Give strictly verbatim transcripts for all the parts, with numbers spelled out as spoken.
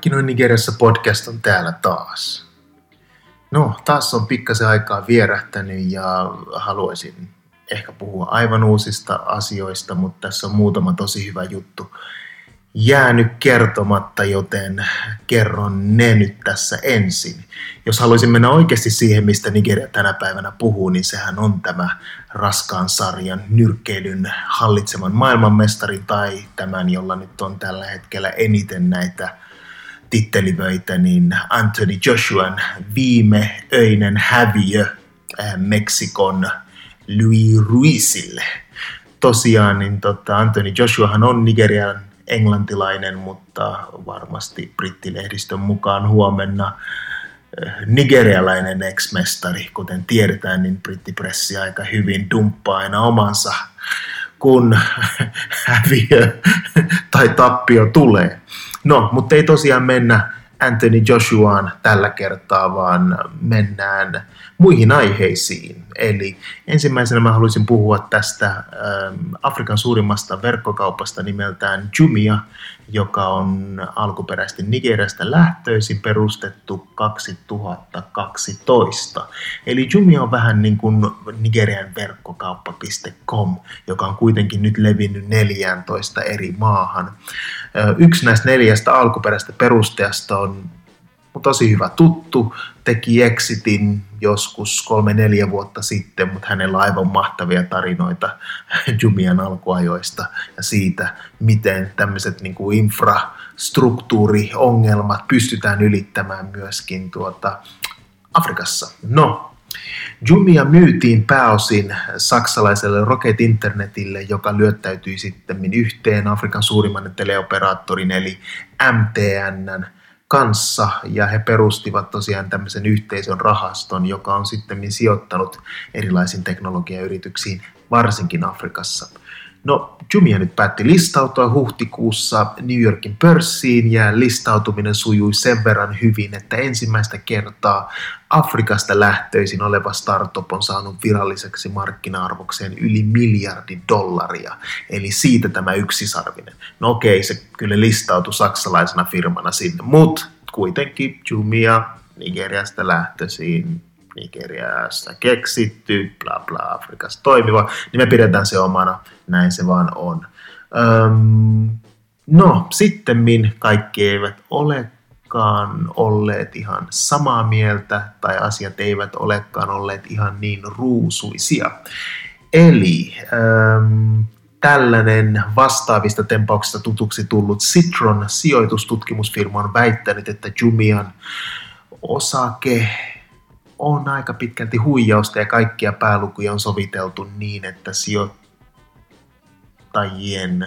Markkinoinnin kirjassa podcast on täällä taas. No, taas on pikkasen aikaa vierähtänyt ja haluaisin ehkä puhua aivan uusista asioista, mutta tässä on muutama tosi hyvä juttu jäänyt kertomatta, joten kerron ne nyt tässä ensin. Jos haluaisin mennä oikeasti siihen, mistä Nigeria tänä päivänä puhuu, niin sehän on tämä raskaan sarjan nyrkkeilyn hallitseman maailmanmestari tai tämän, jolla nyt on tällä hetkellä eniten näitä tittelivöitä, niin Anthony Joshuan viimeöinen häviö Meksikon Luis Ruizille. Tosiaan niin tota, Anthony Joshuahan on Nigerian englantilainen, mutta varmasti brittilehdistön mukaan huomenna nigerialainen ex-mestari, kuten tiedetään, niin brittipressi aika hyvin dumppaa aina omansa, kun häviö tai tappio tulee. No, mutta ei tosiaan mennä Anthony Joshuaan tällä kertaa, vaan mennään muihin aiheisiin. Eli ensimmäisenä mä haluaisin puhua tästä Afrikan suurimmasta verkkokaupasta nimeltään Jumia, joka on alkuperäisesti Nigeriasta lähtöisin, perustettu kaksituhattakaksitoista. Eli Jumia on vähän niin kuin Nigerian verkkokauppa piste com, joka on kuitenkin nyt levinnyt neljääntoista eri maahan. Yksi näistä neljästä alkuperäistä perustajasta on tosi hyvä tuttu, teki exitin joskus kolme neljä vuotta sitten, mutta hänellä on aivan mahtavia tarinoita Jumian alkuajoista ja siitä, miten tämmöiset niin kuin infrastruktuuriongelmat pystytään ylittämään myöskin tuota Afrikassa. No. Jumia myytiin pääosin saksalaiselle Rocket Internetille, joka lyöttäytyi sitten yhteen Afrikan suurimman teleoperaattorin eli M T N:n kanssa, ja he perustivat tosiaan tämmöisen yhteisön rahaston, joka on sitten sijoittanut erilaisiin teknologiayrityksiin, varsinkin Afrikassa. No, Jumia nyt päätti listautua huhtikuussa New Yorkin pörssiin, ja listautuminen sujui sen verran hyvin, että ensimmäistä kertaa Afrikasta lähtöisin oleva startup on saanut viralliseksi markkina-arvokseen yli miljardi dollaria, eli siitä tämä yksisarvinen. No okei, se kyllä listautui saksalaisena firmana sinne, mutta kuitenkin Jumia Nigeriasta lähtöisin. Nigeriasta keksitty, bla bla, Afrikassa toimiva, niin me pidetään se omana, näin se vaan on. Öm, no, sittemmin kaikki eivät olekaan olleet ihan samaa mieltä, tai asiat eivät olekaan olleet ihan niin ruusuisia. Eli öm, tällainen vastaavista tempauksista tutuksi tullut Citron sijoitustutkimusfirma on väittänyt, että Jumian osake on aika pitkälti huijausta ja kaikkia päälukuja on soviteltu niin, että sijoittajien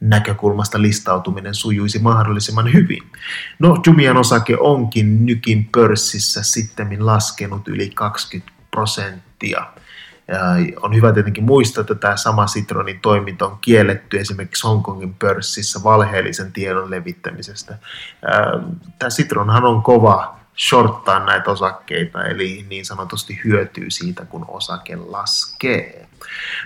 näkökulmasta listautuminen sujuisi mahdollisimman hyvin. No, Jumian osake onkin nykin pörssissä sittemmin laskenut yli kaksikymmentä prosenttia. Ja on hyvä tietenkin muistaa, että tämä sama Citronin toiminta on kielletty esimerkiksi Hongkongin pörssissä valheellisen tiedon levittämisestä. Tämä Citronhan on kova shorttaa näitä osakkeita, eli niin sanotusti hyötyy siitä, kun osake laskee.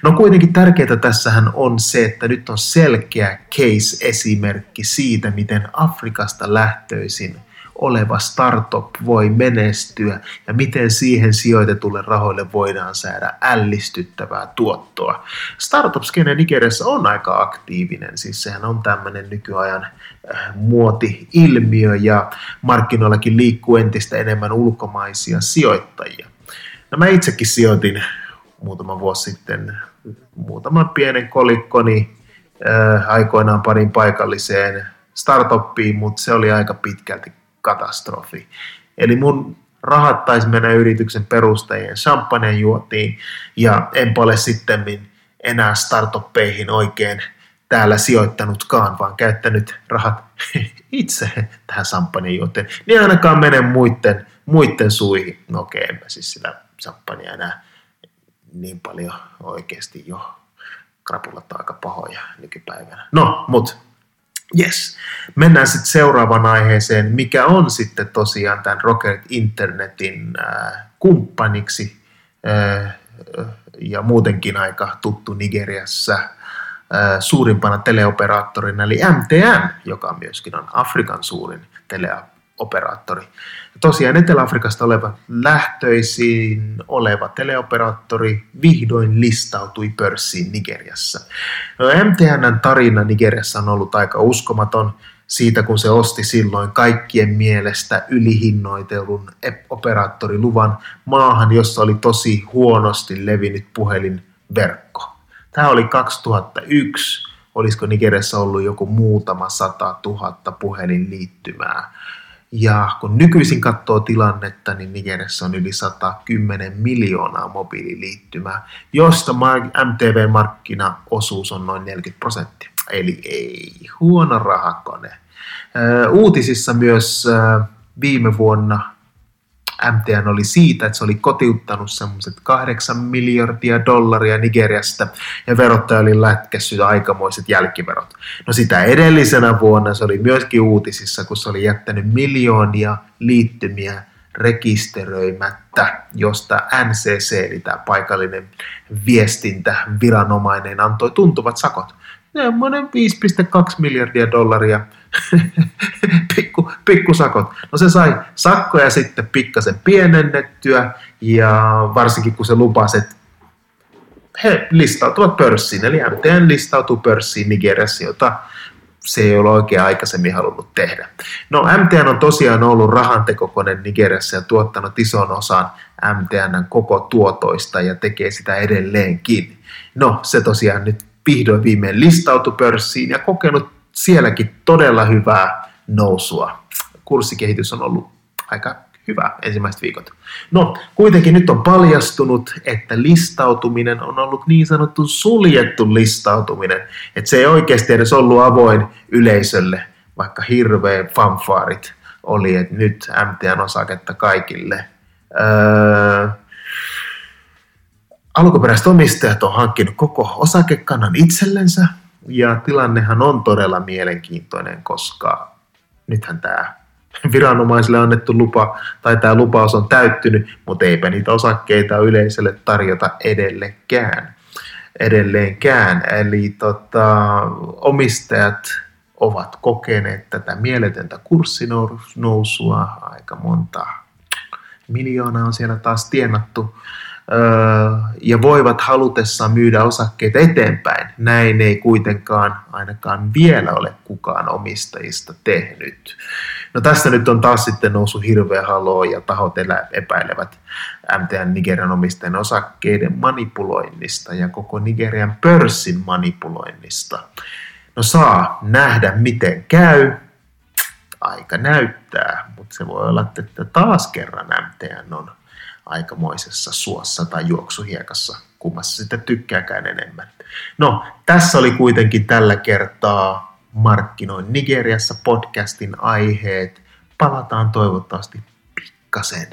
No kuitenkin tärkeää tässähän on se, että nyt on selkeä case-esimerkki siitä, miten Afrikasta lähtöisin oleva startup voi menestyä ja miten siihen sijoitetulle rahoille voidaan saada ällistyttävää tuottoa. Startup-skene Nigeriassa on aika aktiivinen, siis sehän on tämmöinen nykyajan muoti-ilmiö ja markkinoillakin liikkuu entistä enemmän ulkomaisia sijoittajia. No mä itsekin sijoitin muutama vuosi sitten muutaman pienen kolikkoni äh, aikoinaan parin paikalliseen startuppiin, mutta se oli aika pitkälti katastrofi. Eli mun rahat taisi mennä yrityksen perustajien champagneen juotiin, ja en ole sitten enää startuppeihin oikein täällä sijoittanutkaan, vaan käyttänyt rahat itse tähän champagneen juoteen. Niin ainakaan mene muiden, muiden suihin. No okei, en mä siis sitä champagnea enää niin paljon oikeasti jo. Krapulat on aika pahoja nykypäivänä. No, mut. Yes. Mennään sitten seuraavaan aiheeseen, mikä on sitten tosiaan tämän Rocket Internetin äh, kumppaniksi äh, ja muutenkin aika tuttu Nigeriassa suurimpana teleoperaattorina, eli M T N, joka myöskin on Afrikan suurin teleoperaattori. Tosiaan Etelä-Afrikasta oleva lähtöisin oleva teleoperaattori vihdoin listautui pörssiin Nigeriassa. No, M T N:n tarina Nigeriassa on ollut aika uskomaton siitä, kun se osti silloin kaikkien mielestä ylihinnoitelun operaattoriluvan maahan, jossa oli tosi huonosti levinnyt puhelinverkko. Tämä oli kaksituhattayksi, olisiko Nigeriassa ollut joku muutama sata tuhatta puhelinliittymää. Ja kun nykyisin katsoo tilannetta, niin Nigeriassa on yli sata kymmenen miljoonaa mobiililiittymää, josta M T V-markkinaosuus on noin neljäkymmentä prosenttia. Eli ei huono rahakone. Uutisissa myös viime vuonna M T N oli siitä, että se oli kotiuttanut semmoiset kahdeksan miljardia dollaria Nigeriasta ja verottaja oli lätkässyt aikamoiset jälkiverot. No sitä edellisenä vuonna se oli myöskin uutisissa, kun se oli jättänyt miljoonia liittymiä rekisteröimättä, josta N C C, eli tämä paikallinen viestintäviranomainen, antoi tuntuvat sakot. Semmoinen viisi pilkku kaksi miljardia dollaria pikku, pikkusakot. No se sai sakkoja sitten pikkasen pienennettyä ja varsinkin kun se lupasi, että he listautuvat pörssiin. Eli M T N listautuu pörssiin Nigeriassa, jota se ei ole oikein aikaisemmin halunnut tehdä. No M T N on tosiaan ollut rahantekokone Nigeriassa ja tuottanut ison osan M T N:n koko tuotoista ja tekee sitä edelleenkin. No se tosiaan nyt vihdoin viimein listautui pörssiin ja kokenut sielläkin todella hyvää nousua. Kurssikehitys on ollut aika hyvä ensimmäiset viikot. No, kuitenkin nyt on paljastunut, että listautuminen on ollut niin sanottu suljettu listautuminen. Että se ei oikeasti edes ollut avoin yleisölle, vaikka hirveän fanfaarit oli, että nyt M T N-osaketta kaikille. Öö... Alkuperäiset omistajat on hankkinut koko osakekannan itsellensä ja tilannehan on todella mielenkiintoinen, koska nythän tämä viranomaisille annettu lupa tai tämä lupaus on täyttynyt, mutta eipä niitä osakkeita yleisölle tarjota edelleenkään. edelleenkään. Eli tota, omistajat ovat kokeneet tätä mieletöntä kurssinousua, aika monta miljoonaa on siellä taas tienattu. Ja voivat halutessaan myydä osakkeita eteenpäin. Näin ei kuitenkaan ainakaan vielä ole kukaan omistajista tehnyt. No tässä nyt on taas sitten noussut hirveä haloo ja tahot elä, epäilevät M T N Nigerian omistajien osakkeiden manipuloinnista ja koko Nigerian pörssin manipuloinnista. No saa nähdä miten käy. Aika näyttää, mutta se voi olla, että taas kerran M T N on aikamoisessa suossa tai juoksuhiekassa, kummassa sitä tykkääkään enemmän. No, tässä oli kuitenkin tällä kertaa Markkinoin Nigeriassa podcastin aiheet. Palataan toivottavasti pikkasen,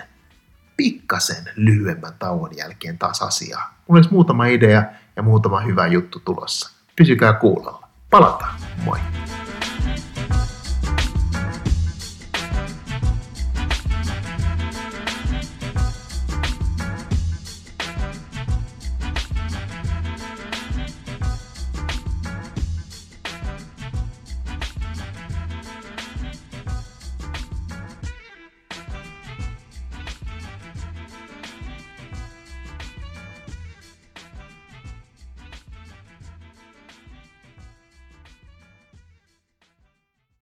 pikkasen lyhyemmän tauon jälkeen taas asiaa. Mulla olisi muutama idea ja muutama hyvä juttu tulossa. Pysykää kuulolla. Palataan. Moi!